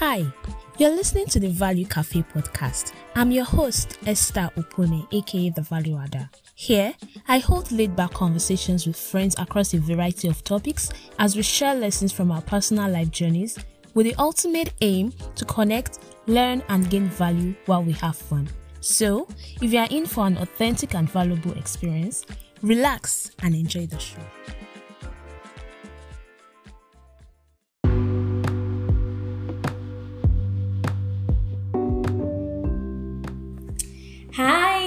Hi, you're listening to the Value Café Podcast. I'm your host, Esther Opone, aka The Value Ada. Here, I hold laid-back conversations with friends across a variety of topics as we share lessons from our personal life journeys with the ultimate aim to connect, learn, and gain value while we have fun. So, if you are in for an authentic and valuable experience, relax and enjoy the show. Hi.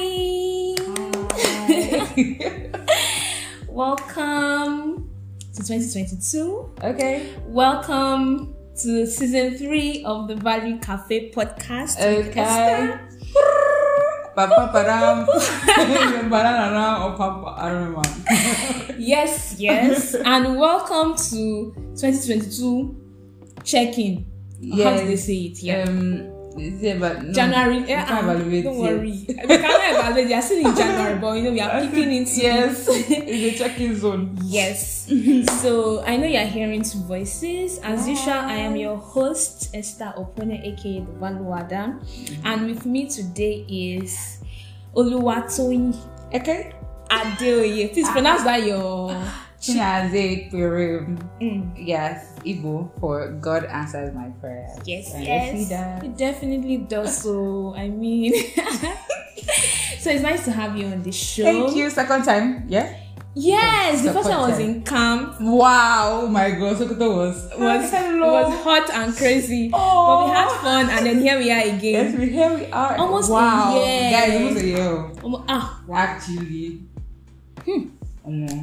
Welcome to 2022. Okay. Welcome to season 3 of the Value Cafe Podcast. Okay. Yes. And welcome to 2022 check-in. Yes. How do they say it? Yeah. January. Don't worry. We can't evaluate. They are still in January, but we are peeping into the check-in zone. Yes. So I know you are hearing two voices. As usual, I am your host, Esther Opone, aka The Value Ada, and with me today is Oluwatoyin Adeoye. Please pronounce that your. Yes, Igbo, for God answers my prayers. Yes, it definitely does so. I mean, so it's nice to have you on the show. Thank you. Second time, yeah? Yes, the first time was in camp. Wow, oh my God, Sokoto was hot and crazy. But we had fun, and then here we are again. Yes, here we are. Almost a year. Guys, almost a year. Actually.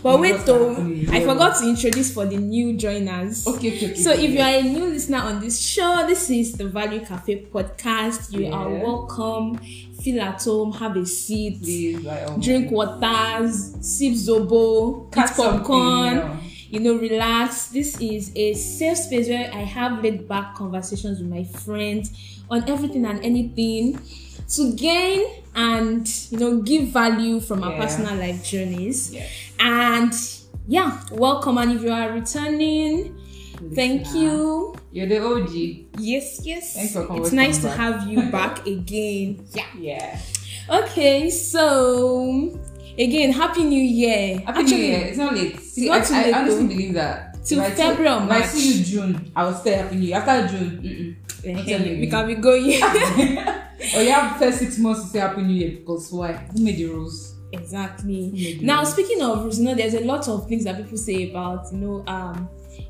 But wait though, I forgot to introduce for the new joiners. Okay. So if you are a new listener on this show, this is the Value Cafe Podcast. You are welcome. Feel at home, have a seat, drink water, sip zobo, eat popcorn, relax. This is a safe space where I have laid back conversations with my friends on everything and anything, to gain and give value from our personal life journeys. And welcome. And if you are returning, thank you. You're the OG. Yes. Thanks for coming. It's nice to have you back again. Okay, so again, happy new year. Happy new year. It's not late. I honestly believe that till February or March. If I see you June, I will say happy new year. After June, we can be going. Oh, you have the first 6 months to say happy new year, because why? Who made the rules? Exactly. Now, speaking of rules, there's a lot of things that people say about, you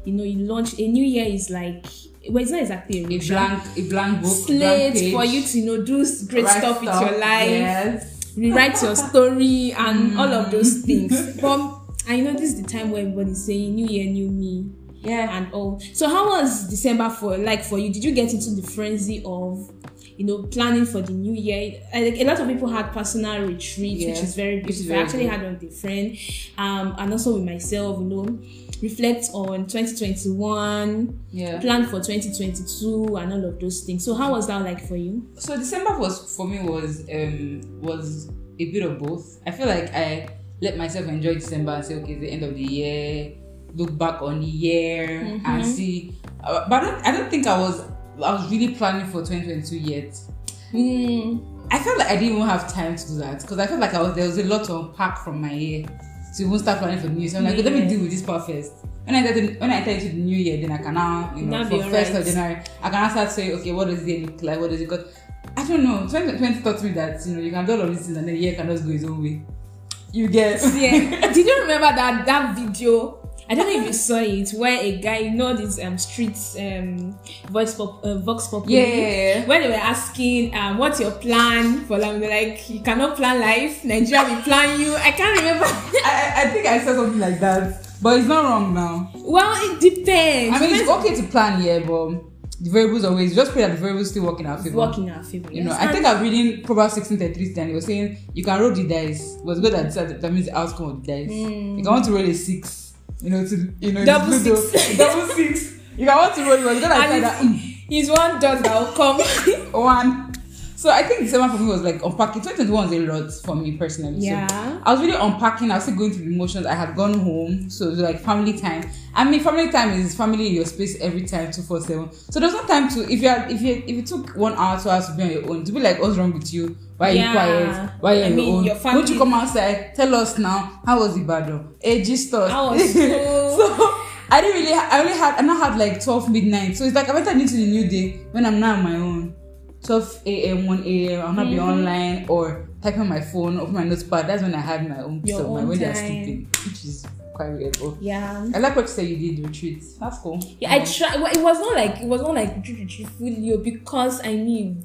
launch a new year is like, well, it's not exactly a blank book, slate blank for you to do great stuff with your life, rewrite your story, and all of those things. But I know this is the time where everybody's saying new year, new me. Yeah, and all. So how was December for you? Did you get into the frenzy of planning for the new year? A lot of people had personal retreats, which is very beautiful. I actually had one with a friend, and also with myself, reflect on 2021, plan for 2022, and all of those things. So how was that like for you? So December was a bit of both. I feel like I let myself enjoy December and say, okay, it's the end of the year, look back on the year and see. But I don't think I was really planning for 2022 yet. I felt like I didn't even have time to do that, because I felt like there was a lot to unpack from my year. So you won't start planning for the new year. So I'm like, let me deal with this part first. When I enter into the new year, then I can now, for 1st of January, I can now start saying, okay, what does it look like? What does it got? I don't know. 2020 taught me that, you can do all of these things and then the year can just go its own way. You get. Yeah. Did you remember that video? I don't know if you saw it, where a guy, these streets, Vox Populi, where they were asking, what's your plan for life? Like, you cannot plan life, Nigeria will plan you. I can't remember. I think I saw something like that, but it's not wrong now. Well, it depends. I mean, it's okay to plan, but the variables always, just pray that the variables still work in our favor. I think I'm reading Proverbs 16:33, and it was saying, you can roll the dice, but it's good that means the outcome of the dice. You can want to roll a 6. Double six. Double six. You can want to roll, but you gotta try that. It's one dot that will come. One. So I think December for me was like unpacking. 2021 was a lot for me personally. Yeah. So I was really unpacking. I was still going through the emotions. I had gone home. So it was like family time. I mean, family time is family in your space every time, 24/7. So there's no time to, if you took 1 hour, 2 hours to be on your own, to be like, what's wrong with you? Why are you quiet? Why are you on your own? Won't you come outside? Tell us now. How was Ibadan? Aegis thought. I was so I only had like 12 midnight. So it's like I went into the new day when I'm now on my own. 12 a.m., 1 a.m., I'll not be online or typing my phone, open my notepad. That's when I had my own piece of mind when they're sleeping, which is quite weird. Yeah. I like what you said you did retreats. That's cool. Yeah, I tried. Well, it was not like retreat fully because I mean,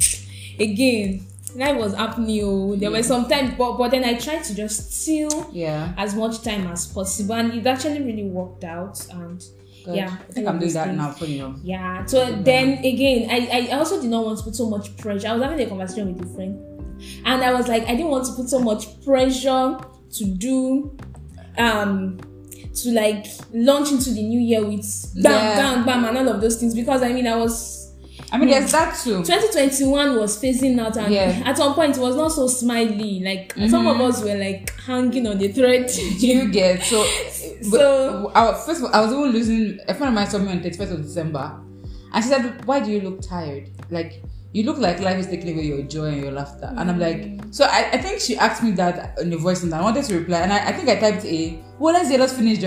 again, life was happening. There were some times, but then I tried to just steal as much time as possible, and it actually really worked out. And good. Yeah, I think I'm doing that now for you. Yeah. So then again, I also did not want to put so much pressure. I was having a conversation with a friend, and I was like, I didn't want to put so much pressure to do, to like launch into the new year with bam, and all of those things, because I mean, there's that too. 2021 was phasing out, and at some point it was not so smiley. Like some of us were like hanging on the thread. You get so. First of all, I was even losing. A friend of mine saw me on 31st of December, and she said, "Why do you look tired? Like you look like life is taking away your joy and your laughter." And I'm like, so I think she asked me that in the voice, and I wanted to reply, and I think I typed let's finish.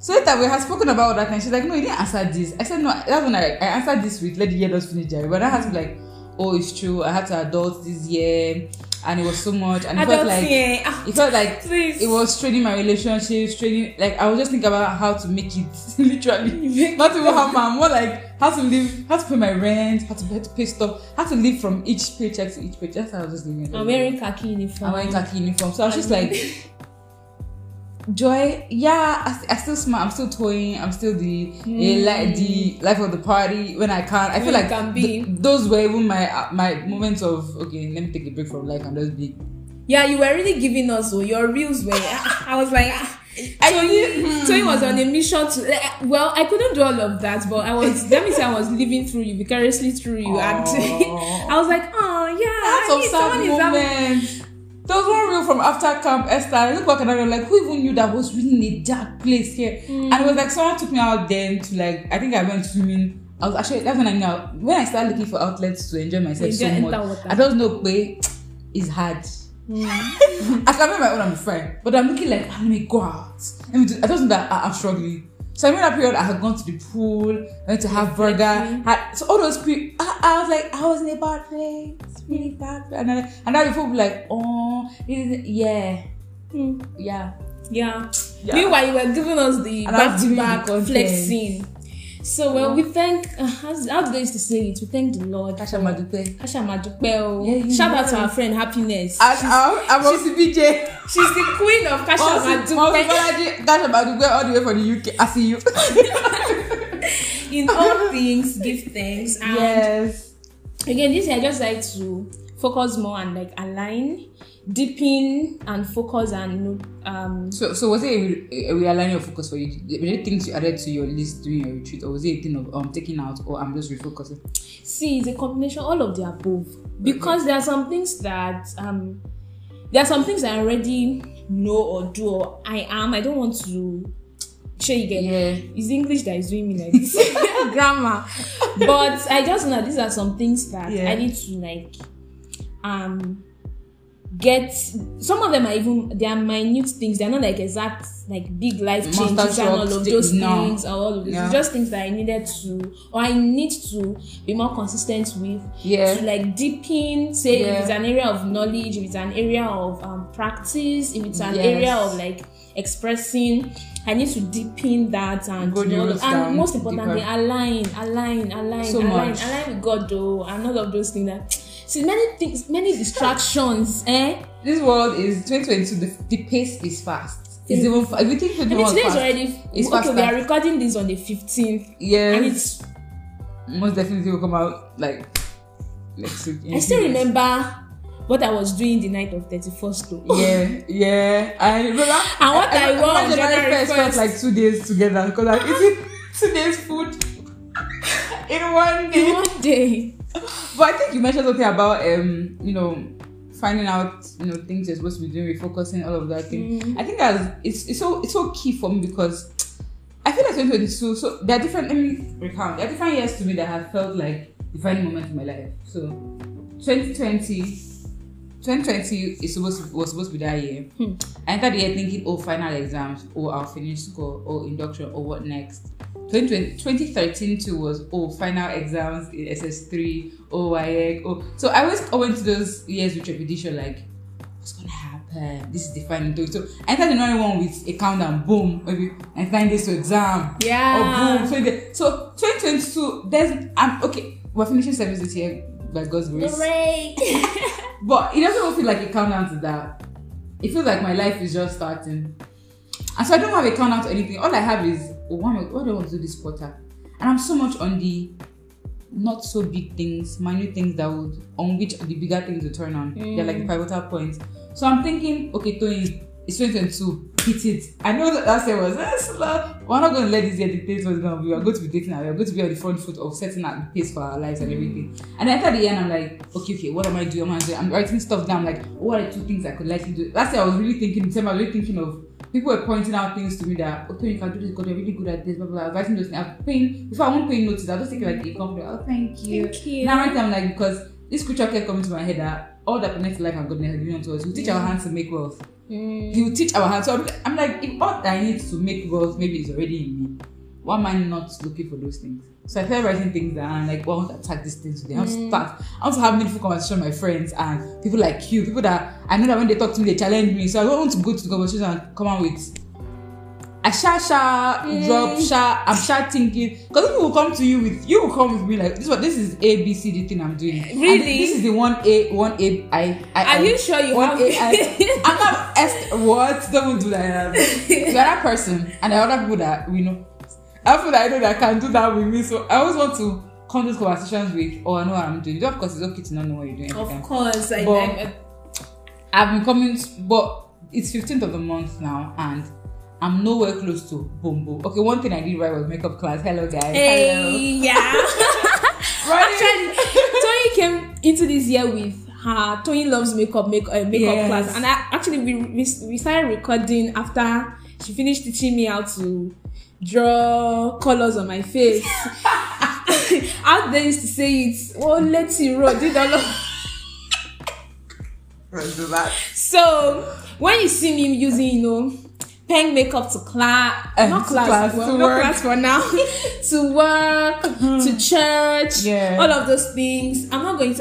So later we had spoken about that, and she's like, "No, you didn't answer this." I said, "No, that's when I answered this with let the year just finish, Jerry." But I had to be like, "Oh, it's true. I had to adult this year, and it was so much, and it felt like it was straining my relationship, straining. Like I was just thinking about how to make it literally, not even how far, more like how to live, how to pay my rent, how to pay stuff, how to live from each paycheck to each paycheck." That's how I was just living. I'm wearing khaki uniform, so I was just like. Joy, I still smile. I'm still toying. I'm still the life of the party when I can. I feel like those were even my moments of okay. Let me take a break from life and just be. Yeah, you were really giving us. So your reels were. I was like, Toyin was on a mission to. Well, I couldn't do all of that, but I was. Let me say, I was living through you vicariously through you. I was like, that's a sad moment. There was one reel from after camp, Esther. I look back and I was like, who even knew that was really in a dark place here? And it was like someone took me out then to like, I think I went swimming. I was actually, that's when I knew, when I started looking for outlets to enjoy myself so much, I don't know, it's hard. I can make my own, I'm fine. But I'm looking like, let me go out. I don't know that I'm struggling. So I remember that period I had gone to the pool, went to have burger, so all those people, I was like, I was in a bad place, really bad place. And now people were like, oh, yeah. Meanwhile, you were giving us the back-to-back flexing. So we thank, how do I used to say it? We thank the Lord. Kasha Madupe. Shout out to our friend Happiness. I'm also BJ. She's the queen of Kasha Madupe. Kasha Madupe all the way from the UK. I see you. In all things, give thanks. And again, this year I just like to focus more and like align, deepen and focus and So was it a realigning of focus for you? Were there things you added to your list during your retreat, or was it a thing of taking out, or I'm just refocusing? See, it's a combination, all of the above. Because there are some things that I already know or do, or I don't want to show you again. Yeah. It's English that is doing me like this grammar. But I just know these are some things that I need to like get. Some of them are even, they are minute things, they're not like exact like big life changes and all of those things or all of those. It's just things that I need to be more consistent with, to like deepen, say if it's an area of knowledge, if it's an area of practice, if it's an area of like expressing, I need to deepen that and most importantly align with God though, and all of those things that. See, many things, many distractions, This world is 2022, the pace is fast. It's even fast. If you think we are recording this on the 15th. Yes. And it's... most definitely will come out, like, next week. I still remember what I was doing the night of 31st though. Yeah. I remember. And what I wore on January 1st. Spent like 2 days together, because I'm eating 2 days food in one day. But I think you mentioned something about finding out things you're supposed to be doing, refocusing, all of that thing. Mm. I think that it's so key for me because I feel like 2022. So there are different. Let me recount. There are different years to me that have felt like defining moments in my life. So 2020 was supposed to be that year. Hmm. I entered the year thinking, oh, final exams, oh, I'll finish school, oh, induction, oh, what next? 2013 too was, oh, final exams in SS3, oh, YEC, oh. So I always went to those years with repetition, like, what's going to happen? This is defining. So I entered another one with a countdown, boom, maybe I find this to exam. Yeah. Or boom. So 2022, we're finishing service this year by God's grace. Great. But it doesn't feel like a countdown to that. It feels like my life is just starting. And so I don't have a countdown to anything. All I have is, oh, what do I want to do this quarter? And I'm so much on the not so big things, minute things on which the bigger things will turn on. Mm. They're like the pivotal points. So I'm thinking, okay, Toyin, it's 2022, hit it. I know that last year was, we're not going to let this year dictate what's going to be. We're going to be dating now. We're going to be on the front foot of setting out the pace for our lives and everything. And I thought the end, I'm like, okay, what am I doing? I'm writing stuff down. I'm like, what are the two things I could likely do? Last year, I was really thinking, people were pointing out things to me that, okay, you can do this because you're really good at this, blah, blah, blah. I was writing those things. Before I won't pay notice, I'll just take it like a compliment. Oh, thank you. Now, right now, I'm like, because this scripture kept coming to my head that all that connects life and goodness are given unto us. He'll teach our hands to make wealth. Mm. He'll teach our hands. So I'm like, if all that I need to make wealth, maybe it's already in me. Why am I not looking for those things? So I started writing things down. I'm like, well, I want to attack these things today. I want to start. I want to have meaningful conversation with my friends and people like you, people that I know that when they talk to me, they challenge me. So I don't want to go to the conversation and come out with a I'm thinking. Because people will come to you with, you will come with me like, this is A, B, C, D thing I'm doing. Really? And this is the one A, I. Are you sure you have A, I'm not what? Don't do that. You're that person. And there are other people that we know. I feel like I know that I can do that with me, so I always want to come to these conversations with, oh, I know what I'm doing. Though, of course, it's okay to not know what you're doing. Of course, I've been coming, but it's 15th of the month now, and I'm nowhere close to boom. Okay, one thing I did right was makeup class. Hello, guys. Hey, hello. Yeah. Right. Actually, Toyin came into this year with her Toyin Loves Makeup class, and we started recording after she finished teaching me how to draw colors on my face. Out there used to say it, oh, let's erode it all. Let's do that. So when you see me using, pen makeup to class for now, to work, to church, all of those things. I'm not going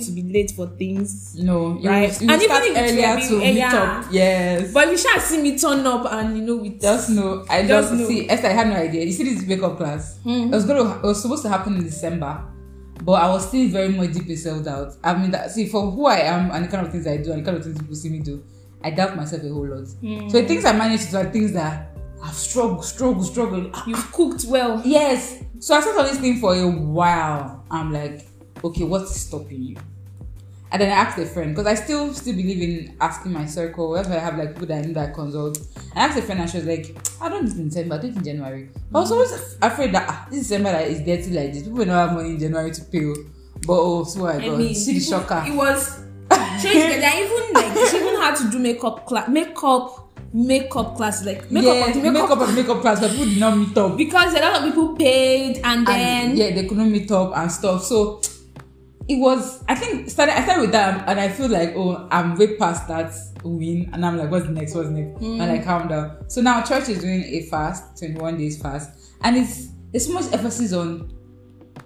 to be late for things. No, right. You and even if earlier to meet up, yes. But you shall see me turn up, and with just know. I just know. See, Esther, I had no idea. You see this makeup class? Mm-hmm. It was supposed to happen in December, but I was still very much deep in self-doubt. I mean, for who I am and the kind of things I do and the kind of things people see me do, I doubt myself a whole lot. Mm. So the things I managed to do are things that I've struggled. You've cooked well. Yes. So I sat on this thing for a while. I'm like, okay, what's stopping you? And then I asked a friend, because I still believe in asking my circle. That's why I have like people that I know that I consult. I asked a friend and she was like, I don't do it in December, I do it in January. But I was always afraid that this December that is dirty like this. People will not have money in January to pay. But oh, so I got the shocker. It was... she even had to do makeup class, like makeup class, but people did not meet up because a lot of people paid and then they couldn't meet up and stuff. So it was, I started with that, and I feel like, oh, I'm way past that win, and I'm like, what's next? And I calm down. So now church is doing a fast, 21 days fast, and it's so much emphasis on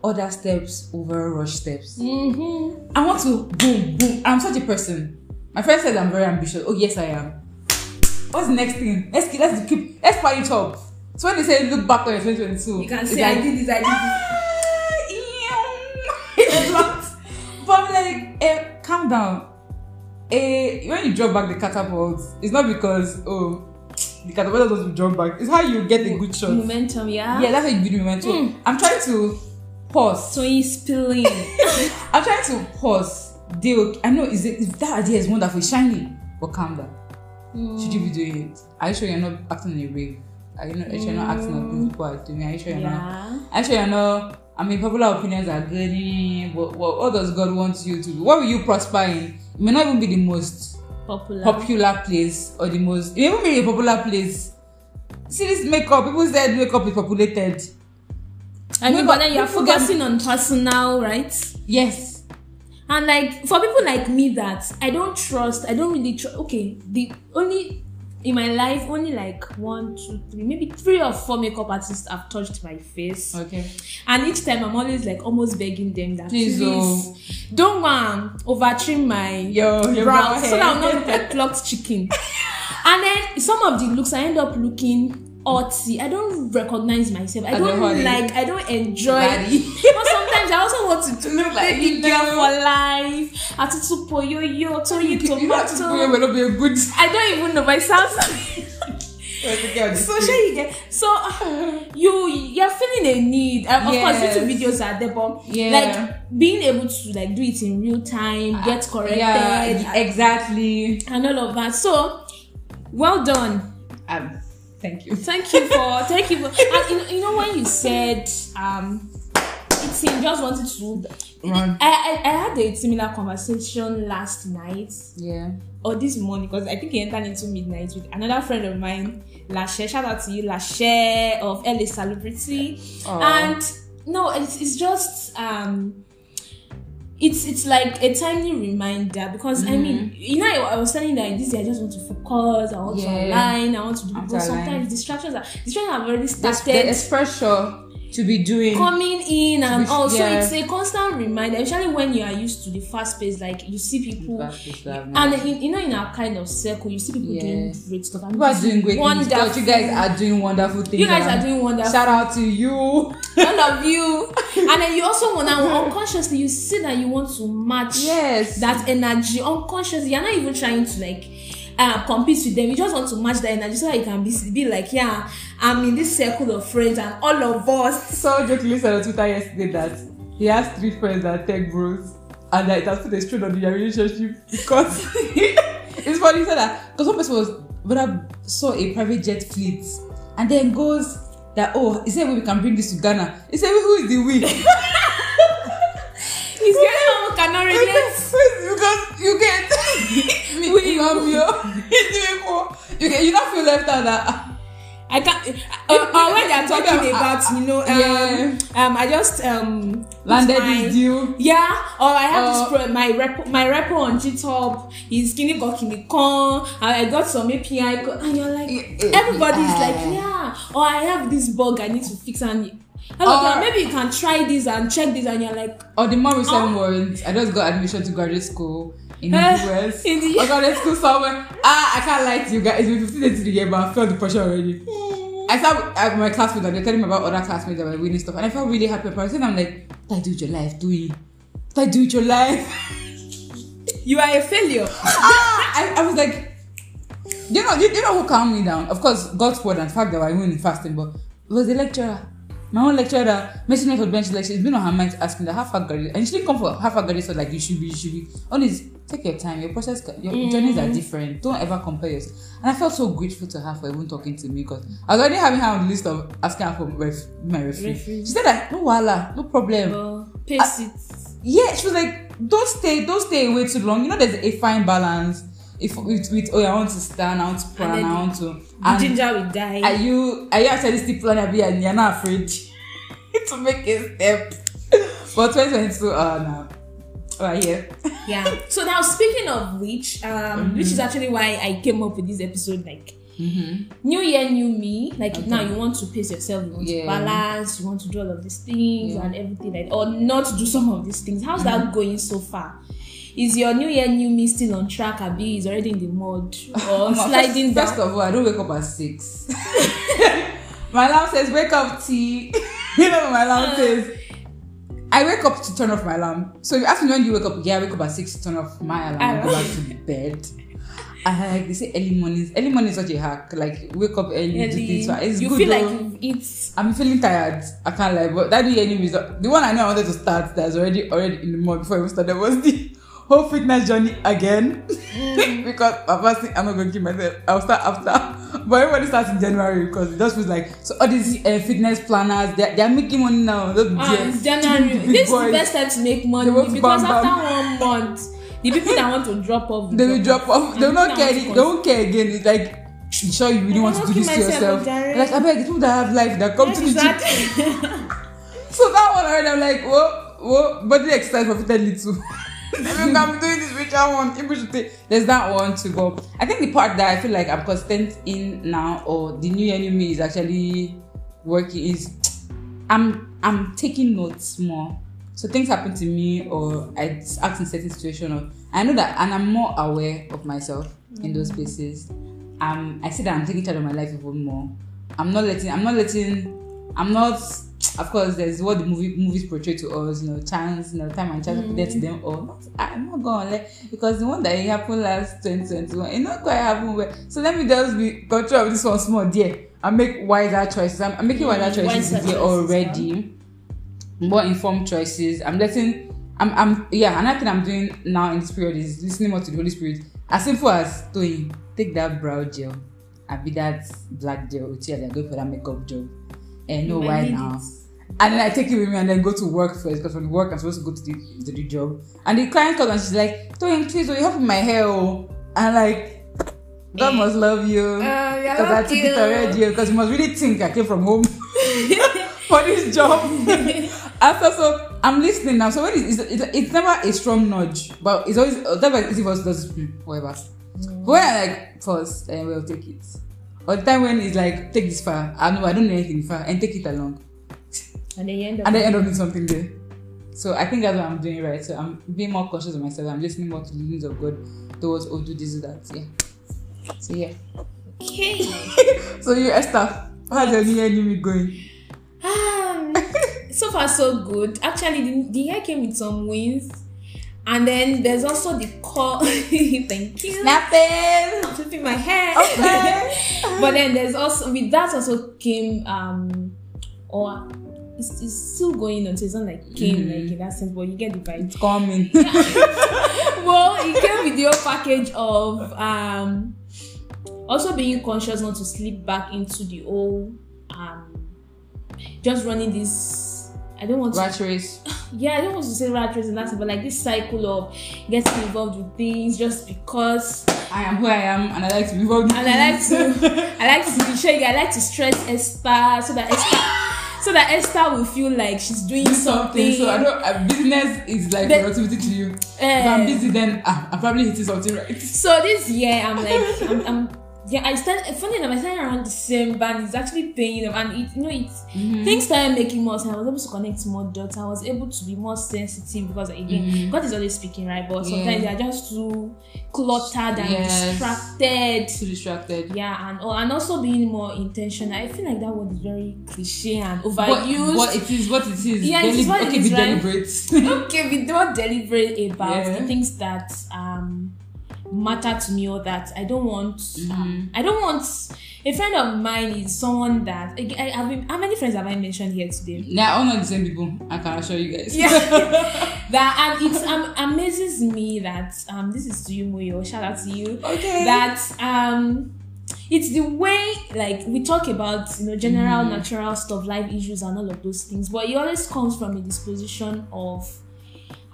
other steps over rush steps. Mm-hmm. I want to boom. I'm such a person. My friend says I'm very ambitious. Oh yes, I am. What's the next thing? Let's pile it up. So when they say look back on your 2022, you can say like, I did this. But I'm like, calm down. When you drop back the catapults, it's not because the catapult doesn't drop back. It's how you get the good shot. Momentum, yeah. Yeah, that's how you get momentum. Mm. I'm trying to pause. So he's spilling. I'm trying to pause. I know that idea is wonderful, shiny, but calm down. Should you be doing it? Are you sure you're not acting in a way? Are you not, are you not acting as good people are doing? Are you sure you're not? Are you sure you're not? I mean, popular opinions are good, but what does God want you to do? What will you prosper in? It may not even be the most popular place or the most... It may even be a popular place. See this makeup. People said makeup is populated. I mean, but then you're focusing on personal, right? Yes. And like, for people like me that I don't trust, I don't really trust... Okay, the only... In my life, only like 3 or 4 makeup artists have touched my face. Okay. And each time I'm always like almost begging them that please don't over trim my brows so that I'm not like plucked chicken. And then some of the looks I end up looking artsy. I don't recognize myself. I don't enjoy it. But sometimes I also want to look like a girl for life. I don't even know myself. You're feeling a need. Of course, YouTube videos are there, but like being able to like do it in real time, get corrected, exactly, and all of that. So, well done. Thank you for. And you know when you said just wanted to. I had a similar conversation last night. Yeah. Or this morning, because I think he entered into midnight with another friend of mine, La Shea. Shout out to you, La Shea of LA Celebrity. Oh. And no, it's just it's like a timely reminder because I mean, I was telling you that this day I just want to focus, I want to align, I want to do, because sometimes distractions have already started. There's pressure to be doing, coming in and all. So it's a constant reminder, especially when you are used to the fast pace. Like you see people, and in our kind of circle, you see people doing great stuff. People are doing great things. You guys are doing wonderful things. Shout out to you, all of you. And then you also want to unconsciously, you see that you want to match that energy unconsciously. You're not even trying to like compete with them. You just want to match the energy so that you can be like, I'm in this circle of friends and all of us. So jokingly said on Twitter yesterday that he has 3 friends that are tech bros and that it has put a strain on their relationship because it's funny he said that because one person saw a private jet fleet and then goes that he said we can bring this to Ghana. He said who is the we? He's the only one who cannot relate. Because you get you don't feel left out that I can't when they're talking about I just landed this deal or I have my repo on GitHub, his skinny got kinikon, I got some API and you're like everybody's like or I have this bug I need to fix and maybe you can try this and check this and you're like the more recent ones. I just got admission to graduate school in the US. I got a school somewhere. I can't lie to you guys. It's been 15 days to the year, but I felt the pressure already. I saw my classmates and they're telling me about other classmates that were winning stuff, and I felt really happy about it. And I'm like, what do I do with your life? What do I do with your life? You are a failure. I was like, you know who calmed me down? Of course, God's word and the fact that I went in fasting, but it was the lecturer. My own lecturer that mentioned it for bench, like she's been on her mind asking that half her graduate, and she didn't come for half her graduate, so like you should be. Always take your time, your process, your journeys are different. Don't ever compare yourself. And I felt so grateful to her for even talking to me because I was already having her on the list of asking her for my referee. She said that no wahala, no problem. Pace it. Yeah, she was like, don't stay away too long. You know, there's a fine balance. I want to stand, I want to plan, I want to. And ginger will die. Are you actually still planning? And you're not afraid to make a step. But 2022, now. Right here. Yeah. So now, speaking of which, which is actually why I came up with this episode, like new year, new me. Like now, you want to pace yourself, you want to balance, you want to do all of these things and everything, like or not do some of these things. How's that going so far? Is your new year, new me still on track? Abi is already in the mud or sliding down? First of all, I don't wake up at 6. My alarm says, wake up, T. You know what my alarm says? I wake up to turn off my alarm. So if you ask me when you wake up, I wake up at 6 to turn off my alarm and go back to the bed. And like they say early mornings. Early morning is such a hack. Like, wake up early, do things. So it's you good, feel though. Like you eat. I'm feeling tired. I can't lie. But that new year, new me. The one I know I wanted to start that's already in the mud before I even started was the whole fitness journey again because I'm not going to keep myself. I'll start after But everybody starts in January because it just feels like, so all these fitness planners, they are making money now. January, this is the best time to make money because after 1 month, the people that want to drop off, they will drop off. They will not care. They won't care again. It's like, sure you really want to do this to yourself. Like, I beg, people that have life that come to the gym. So that one already, I'm like, whoa, body exercise profited little. I'm doing this richer one. There's that one to go. I think the part that I feel like I'm constant in now, or the new enemy is actually working, is I'm taking notes more. So things happen to me, or I act in certain situation, or I know that, and I'm more aware of myself in those spaces. I see that I'm taking charge of my life even more. I'm not letting. Of course, there's what the movies portray to us, chance, time and chance happened to them all. I'm not gonna because the one that happened last 2021, it not quite happened well. So let me just be control of this one small dear and make wiser choices. I'm making wiser choices here already. Yeah. More informed choices. Another thing I'm doing now in this period is listening more to the Holy Spirit. As simple as doing, take that brow gel, I be that black gel, which they're going for that makeup job. And know why now. And then I take it with me and then go to work first, because from work I'm supposed to go to the job. And the client comes and she's like, Toyin, please, will you help with my hair? And like, God must love you. Because I took it already. Because you must really think I came from home for this job. After so, I'm listening now. So when it's never a strong nudge, but it's always, whatever it was, just whatever. But when I pause, and we'll take it. Or the time when it's like, take this far. I don't know anything far, and take it along. And they end up with something there. So I think that's what I'm doing right. So I'm being more cautious of myself. I'm listening more to the leadings of God towards, oh, do this, do that. Yeah. So yeah. Okay. So you, Esther, how's your new enemy going? So far so good. Actually, the year came with some wins. And then there's also the call. Thank you. Snapping. I'm flipping my hair. Okay. But then there's also, with that also came, it's still going on, so it's not like came like in that sense, but you get the vibe. It's coming. Yeah. Well, it came with your package of also being conscious not to slip back into the old just running this. I don't want to say rat race and that, but like this cycle of getting involved with things just because I am who I am, and I like to be involved with things. I like to be sure. I like to stress Esther so that Esther will feel like she's doing something. So I don't. Business is like productivity to you. If I'm busy, then I'm probably hitting something right. So this year, I'm like, funny enough, I started around December, and it's actually paying off. And things started making more sense. I was able to connect more dots. I was able to be more sensitive because again, God is always speaking, right? But sometimes they are just too cluttered and distracted. Too distracted. Yeah, and also being more intentional. I feel like that word is very cliche and overused. What it is, what it is. Yeah, it is be deliberate. Okay, be more deliberate about the things that matter to me, or that I don't want. I don't want. A friend of mine is someone that how many friends have I mentioned here today? Yeah, all not the same people. I can assure you guys. Yeah. That and it amazes me that this is to you, Moyo. Shout out to you. Okay. That it's the way like we talk about general natural stuff, life issues, and all of those things, but it always comes from a disposition of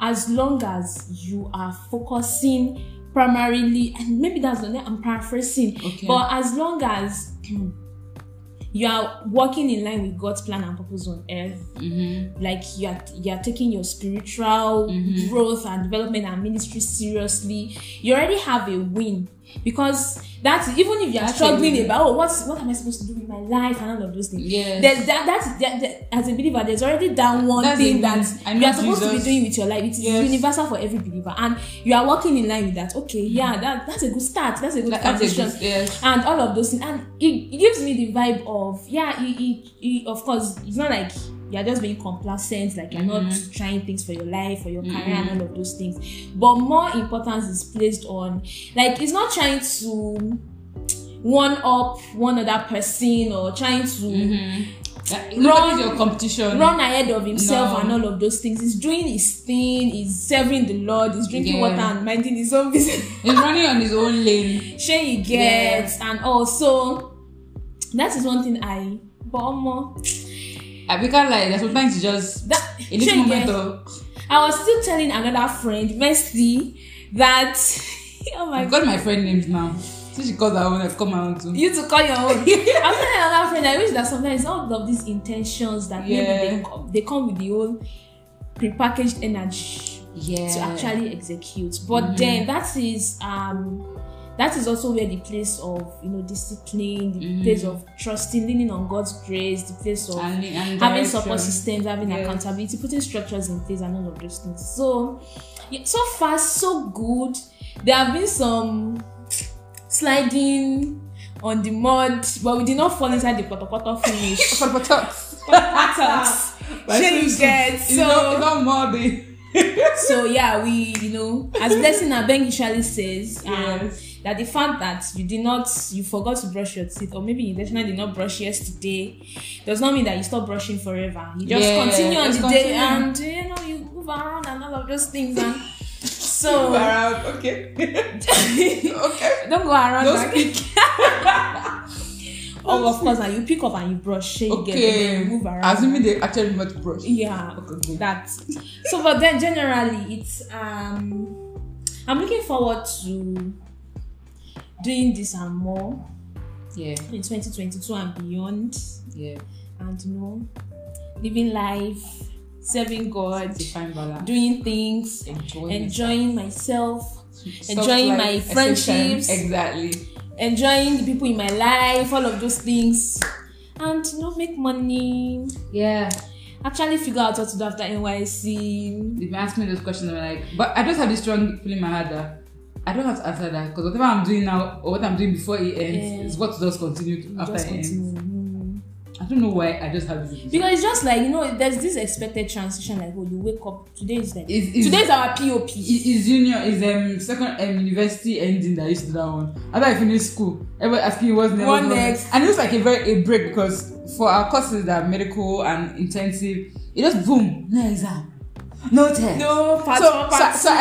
as long as you are focusing. Primarily, and maybe that's not that I'm paraphrasing, but as long as you are working in line with God's plan and purpose on earth, like you are taking your spiritual growth and development and ministry seriously, you already have a win. Because even if you're struggling about what am I supposed to do with my life and all of those things, as a believer, there's already that one thing that you are supposed to be doing with your life. It is universal for every believer, and you are working in line with that. Okay, that's a good start. That's a good foundation, and all of those things. And it gives me the vibe of of course, it's not like you're just being complacent, like you're not trying things for your life, for your career, and all of those things. But more importance is placed on, like, it's not trying to one up one other person or trying to run ahead of himself and all of those things. He's doing his thing, he's serving the Lord, he's drinking water and minding his own business. He's running on his own lane. Shea he gets and also That is one thing I I become like that sometimes you just that, in this moment of I was still telling another friend, Mercy, that I've got my friend names now. So she calls her own, I've called my own too. You to call your own. I'm telling another friend, I wish that sometimes all of these intentions that maybe they come with the own prepackaged energy to actually execute. But then that is also where the place of, you know, discipline, the place of trusting, leaning on God's grace, the place of and having support systems, having accountability, putting structures in place and all of those things. So, so far, so good. There have been some sliding on the mud, but we did not fall inside the potopoto finish. So yeah, we, you know, as Blessing Abeng usually says, that the fact that you did not, you forgot to brush your teeth, or maybe you intentionally did not brush yesterday, does not mean that you stop brushing forever. You just continue on the day, and you know, you move around and all of those things. And so move around, okay. Don't go around. Don't speak. Oh, of course, and you pick up and you brush, shake it, move around. Assuming they actually remember to brush. Yeah, okay, that. So, but then generally, it's I'm looking forward to doing this and more. Yeah. In 2022 and beyond. Yeah. And you know, living life, serving God, doing things, enjoying myself, enjoying my friendships. Exactly. Enjoying the people in my life, all of those things, and you know, make money. Yeah, actually figure out what to do after NYC. They've asked me those questions, I'm like, but I just have this strong feeling in my heart that I don't have to answer that, because whatever I'm doing now or what I'm doing before it ends is what does continue after it ends. I don't know why, I just have this decision. Because it's just like, you know, there's this expected transition, like, oh, you wake up, today is like, today's our POP. It's junior, it's second university ending that I used to do that one. After I finished school, everyone asking me what's next. And it was like a break, because for our courses that are medical and intensive, it just boom, no exam, no test. No, so I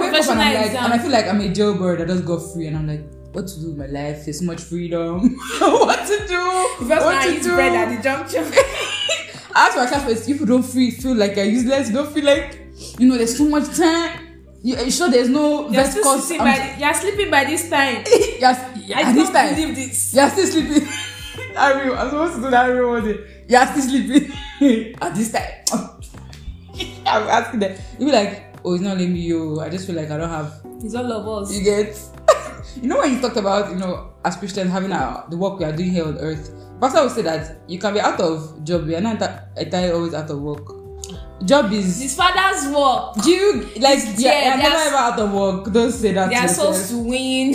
wake up and I'm like, and I feel like I'm a jailbird that just got free, and I'm like, what to do with my life? There's so much freedom. What to do? First, what to do? Bread at the junction. As for classmates, if you don't feel like you're useless, you don't feel like, you know, there's too much time. You sure there's no best course? You're sleeping by this time. I can't believe this. You're still sleeping. I'm supposed to do that every one day. You're still sleeping at this time. I'm asking them. You'll be like, oh, it's not letting me. I just feel like I don't have. It's all of us. You get. You know when you talked about, you know, as Christians having the work we are doing here on earth, Pastor would say that you can be out of job, you are not entirely always out of work. Job is his father's work. Do you like? Yeah, never ever out of work. Don't say that. They are souls to win.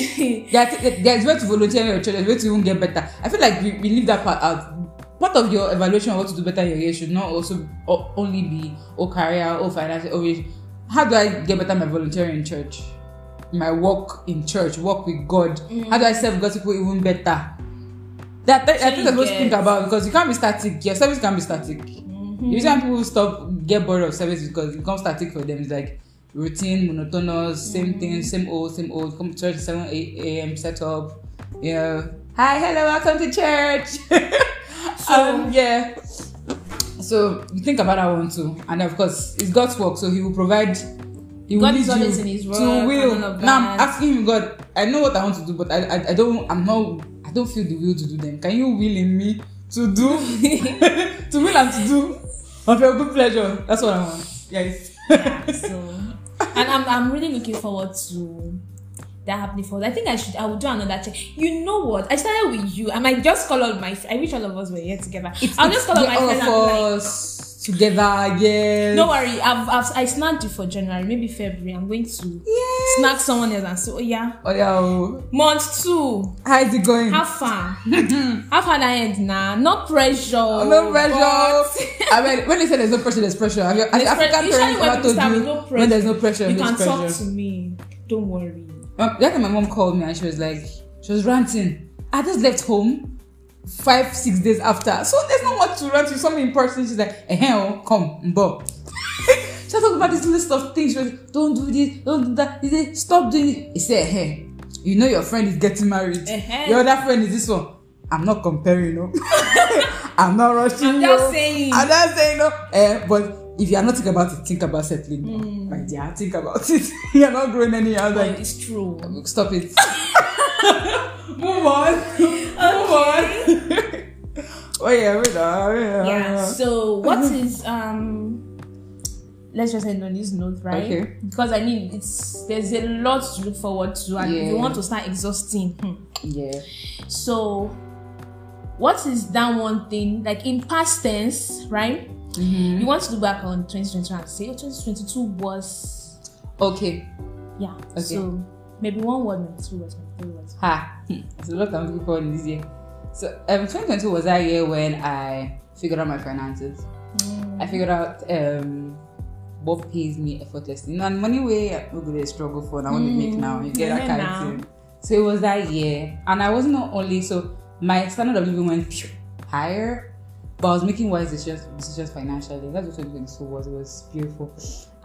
There's way to volunteer in your church. There's way to even get better. I feel like we leave that part out. Part of your evaluation of what to do better in your year should not also only be career or financial. How do I get better my volunteering in church? My work in church, work with God. How do I serve God's people even better? I think that's what to think about, because you can't be static. Your service can be static. Usually people get bored of service because it becomes static for them. It's like routine, monotonous, same thing, same old. Come to church 7 a.m. set up. Yeah. Hi, hello, welcome to church. So you think about that one too, and of course it's God's work, so He will provide. God is always in His will. Now I'm asking Him, God, I know what I want to do, but I don't feel the will to do them. Can You will in me to do, to will and to do of Your good pleasure? That's what I want. Yes. And I'm really looking forward to that happening for us. I think I will do another check. You know what? I started with you. I might just call all my friends. I wish all of us were here together. I'll just call all my friends and like. Together, yes. No worry, I snagged you for January, maybe February. I'm going to snag someone else and say, month 2. How is it going? How far? How far that end now? No pressure. No pressure. I mean, when they say there's no pressure, there's pressure. Have your African parents ever told you when there's no pressure? You can talk to me. Don't worry. That time my mom called me and she was ranting. I just left home 5-6 days after, so there's not much to run to. Something in person, she's like, come, Bob. She talked about this little stuff thing. She was like, don't do this, don't do that. He said, stop doing it. He said, you know your friend is getting married. Your other friend is this one. I'm not comparing, no. I'm not rushing. I'm just saying, no. But if you are not thinking about it, think about settling. Like, yeah, think about it. You are not growing any other. Like, it's true. Stop it. Move on. Okay. Move on. Oh yeah, wait. Yeah. So what is let's just end on this note, right? Okay. Because I mean, there's a lot to look forward to, and you want to start exhausting. Yeah. So what is that one thing, like in past tense, right? Mm-hmm. You want to look back on 2022 and say, 2022 was okay. Yeah. Okay. So maybe one word, maybe two words, maybe three words. Ha! There's a lot I'm looking forward to this year. So 2022 was that year when I figured out my finances. I figured out what pays me effortlessly. You know, and money way I'm going to struggle for and I want to make now. You get that kind of thing. So it was that year. And I wasn't only, so my standard of living went higher, but I was making wise decisions financially. That's what 2022 was. It was beautiful.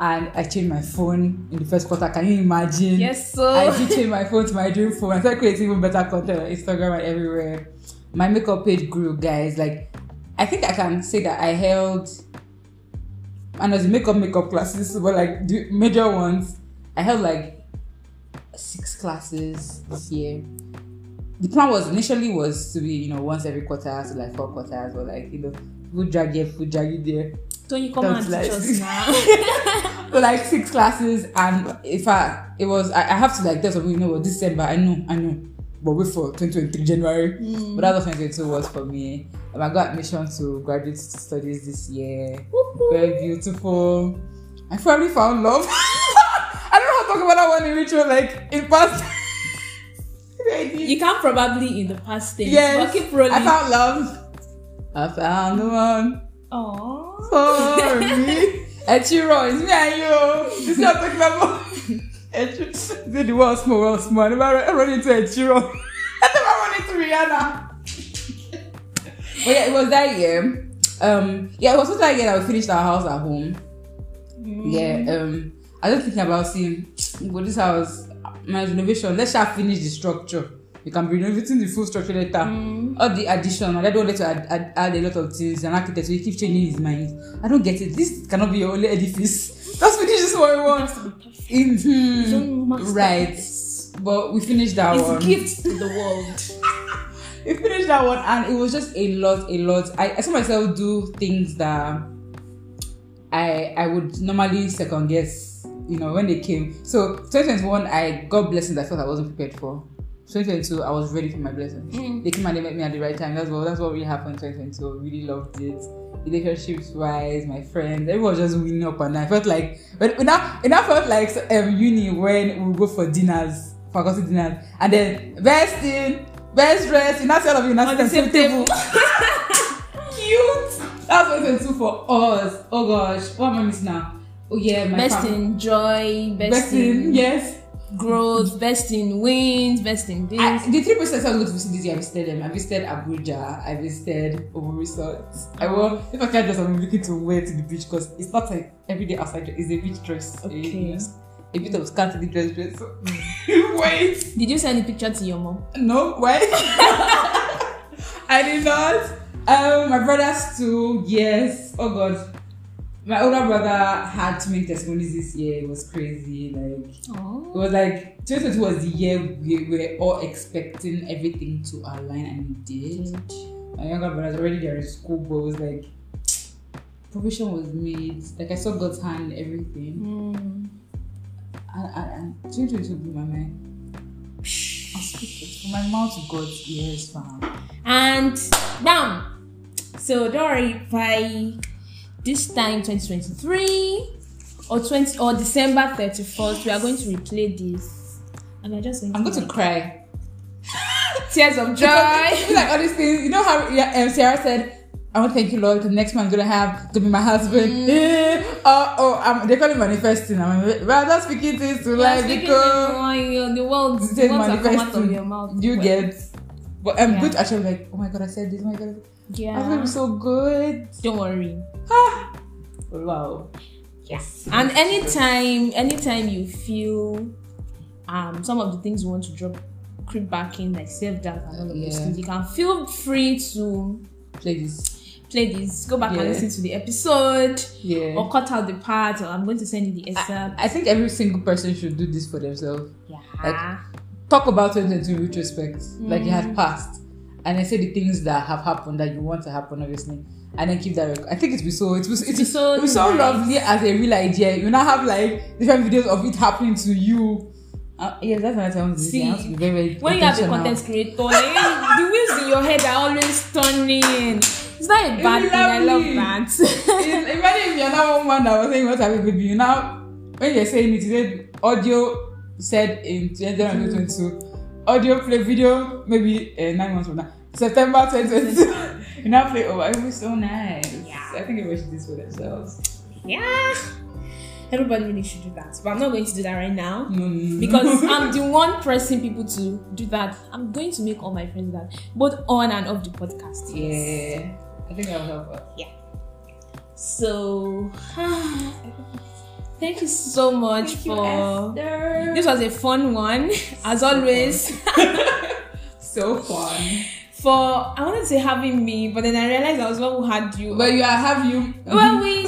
And I changed my phone in the first quarter. Can you imagine? Yes, so. I did change my phone to my dream phone. I started creating even better content on Instagram and everywhere. My makeup page grew, guys. Like, I think I can say that I held, and as makeup classes, but like the major ones, I held like 6 classes this year. The plan was initially to be, you know, once every quarter, so like 4 quarters, or like, you know, food drag here, there. Don't you come and teach us now? But like 6 classes, and I have to like, that's what we know, December, I know. But wait for 2023 January. But that's what 2022 was for me. I got admission to graduate studies this year. Woo-hoo. Very beautiful. I finally found love. I don't know how to talk about that one in ritual, like in past. You can probably in the past thing. Yes. Keep rolling. I found love. I found the one. Aww. For me. Echiro, it's me and you. This is what I'm talking about. The world small. I never run into Echiro. I never run into Rihanna. But yeah, it was that year. Yeah, it was also that year that we finished our house at home. Yeah. I was thinking about seeing, well, this house, my renovation. Let's just finish the structure. You can be renovating the full structure later. All the addition. I don't let you add a lot of things. An architect, so he keeps changing his mind. I don't get it. This cannot be your only edifice. That's finish this what we want. Right. But we finished that one. It's a gift to the world. We finished that one, and it was just a lot. I saw myself do things that I would normally second guess, you know, when they came. So 2021, I got blessings I felt I wasn't prepared for. 2022, I was ready for my blessings. They came and they met me at the right time. That's what really happened in 2022. Really loved it. Relationships wise, my friends, everyone was just winning up, and I felt like uni when we go for dinners, faculty dinners, and then best dress, you know, all of you on the same table. Cute. That's what it's for us. Oh gosh, what am I missing now? Oh yeah, my best in joy, best in yes, growth, best in wins, best in this. The 3 places I was going to visit this year, I visited them. I visited Abuja, I visited Omu Resort. If I can't dress, I'm looking to wear to the beach, because it's not like everyday outside, it's a beach dress. Okay. A bit of scantily dress. So. Wait! Did you send a picture to your mom? No, why? I did not. My brothers too, yes. Oh god. My older brother had too many testimonies this year. It was crazy. Like, aww. It was like 2022 was the year we were all expecting everything to align, and it did. My younger brother was already there in school, but it was like provision was made. Like, I saw God's hand in everything. And 2022 blew my mind. I speak from my mouth to God's ears, fam. And bam. So don't worry, bye. This time, 2023 or December 31st, we are going to replay this, and I'm going to cry tears of joy. It's like all these things, you know how Sarah said, "I want to thank you, Lord, because the next man I'm gonna have to be my husband." They call it manifesting. I'm speaking things to life because the world says manifesting. You get, but I'm good. Actually, like, oh my god, I said this. Oh my god, yeah, I'm gonna be so good. Don't worry. Ah. Wow. Yes. And anytime you feel some of the things you want to drop creep back in, like self-doubt and all of those things, you can feel free to play this, go back and listen to the episode, or cut out the part, or I'm going to send you the excerpt. I think every single person should do this for themselves. Yeah. Like, talk about it in retrospect, like it had passed, and I say the things that have happened that you want to happen, obviously, and then keep that record. I think it was so lovely as a real idea. You now have like different videos of it happening to you. Yes, that's what I want to see. I want to be very, very when you have a content creator, the wheels in your head are always turning. It's not a bad thing. I love that. Imagine if you're not one that was saying what I would be. Now, when you're saying it, you said audio said in 2022, audio play video maybe 9 months from now, September 2022. You now play over. It was so nice. Yeah. I think everybody should do this for themselves. Yeah. Everybody really should do that. But I'm not going to do that right now. Because I'm the one pressing people to do that. I'm going to make all my friends do that, both on and off the podcast. Yeah. I think I'll help her. Yeah. So, thank you so much for Esther. This was a fun one, as always. So fun. I wanted to say having me, but then I realized I was one who had you. But you have you. Well, we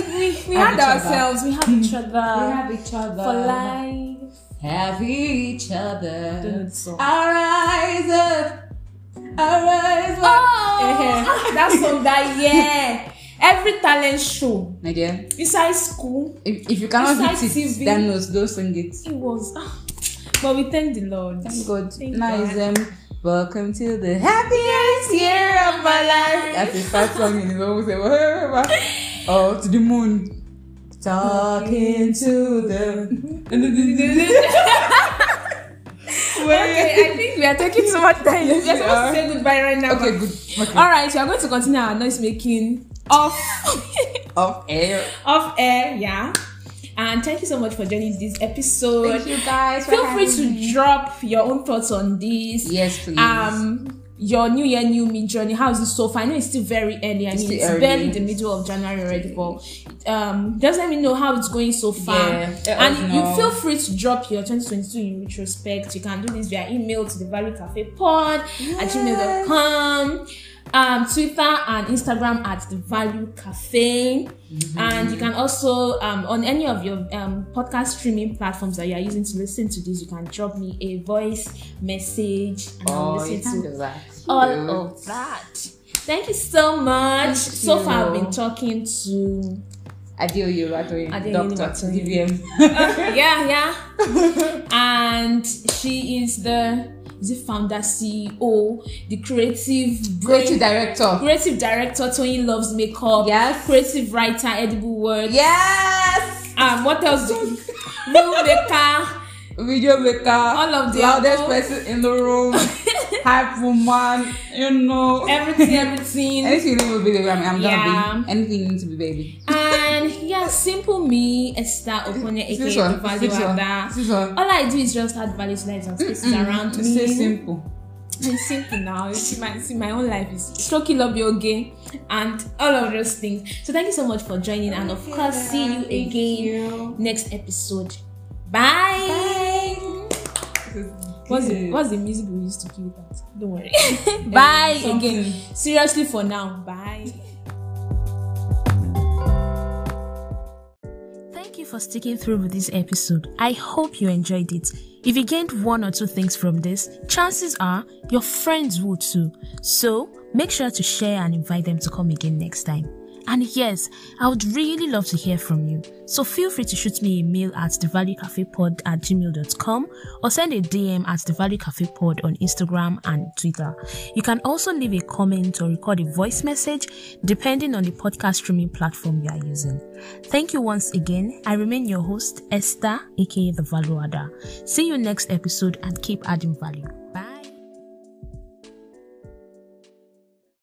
had ourselves. We have each other. We have each other for life. Have each other. Dude, so. Our eyes up. Our eyes up. Oh, that's on that year. Every talent show. Nigeria. Inside school. If you cannot hit it, TV, then don't sing it. It was. But we thank the Lord. Thank God. Nice. Welcome to the happiest year of my life. That's a sad song in his own. Oh, to the moon. Talking to the. Okay, I think we are taking so much time. Yes, we are supposed to say goodbye right now. Okay, good. Okay. Alright, we are going to continue our noise making off air, yeah. And thank you so much for joining this episode. Thank you guys. Feel free to drop your own thoughts on this. Yes, please. Your new year, new me journey. How is it so far? I know it's still very early. It's barely the middle of January already, but just let me know how it's going so far. Yeah, and you feel free to drop your 2022 in retrospect. You can do this via email to thevaluecafepod@gmail.com. Twitter and Instagram at The Value Cafe, and you can also on any of your podcast streaming platforms that you are using to listen to this, you can drop me a voice message and I'll listen to that. All of that. Thank you so much. You. So far, I've been talking to Adeoye, Doctor TVM. And she is the founder, CEO, the creative director, Toyin Loves Makeup, creative writer, edible words, what else? Reel maker, video maker, all of the loudest person in the room, hype woman, everything. Anything you need to be, baby. I'm gonna be anything you need to be, baby. And simple me, Esther Opone, aka The Value Abeng. All I do is just add value to lives and spaces around me. It's so simple. It's simple now. You see my own life is stroking love your game and all of those things. So thank you so much for joining, and of course, see you again next episode. Bye. What's the music we used to play with that? Don't worry. Bye again. Seriously, for now. Bye. Thank you for sticking through with this episode. I hope you enjoyed it. If you gained one or two things from this, chances are your friends will too. So make sure to share and invite them to come again next time. And yes, I would really love to hear from you. So feel free to shoot me a mail at thevaluecafepod@gmail.com or send a DM at thevaluecafepod on Instagram and Twitter. You can also leave a comment or record a voice message depending on the podcast streaming platform you are using. Thank you once again. I remain your host, Esther, aka The Value Ada. See you next episode and keep adding value.